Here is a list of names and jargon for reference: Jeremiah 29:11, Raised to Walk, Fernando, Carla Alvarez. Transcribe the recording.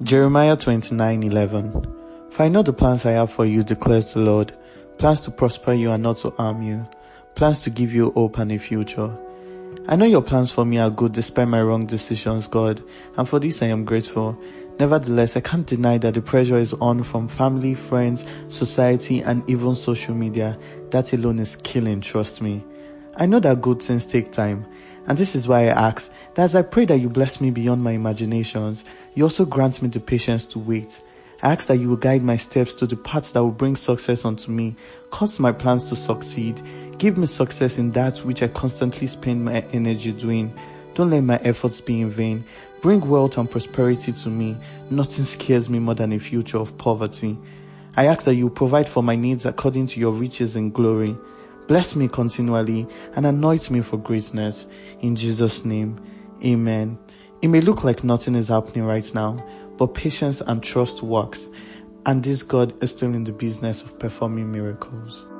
Jeremiah 29:11. For I know the plans I have for you, declares the Lord, plans to prosper you and not to harm you, plans to give you hope and a future. I know your plans for me are good despite my wrong decisions, God, and for this I am grateful. Nevertheless, I can't deny that the pressure is on from family, friends, society, and even social media. That alone is killing, trust me. I know that good things take time, and this is why I ask that as I pray that you bless me beyond my imaginations, you also grant me the patience to wait. I ask that you will guide my steps to the path that will bring success unto me, cause my plans to succeed, give me success in that which I constantly spend my energy doing. Don't let my efforts be in vain. Bring wealth and prosperity to me. Nothing scares me more than a future of poverty. I ask that you provide for my needs according to your riches and glory. Bless me continually and anoint me for greatness. In Jesus' name, amen. It may look like nothing is happening right now, but patience and trust works. And this God is still in the business of performing miracles.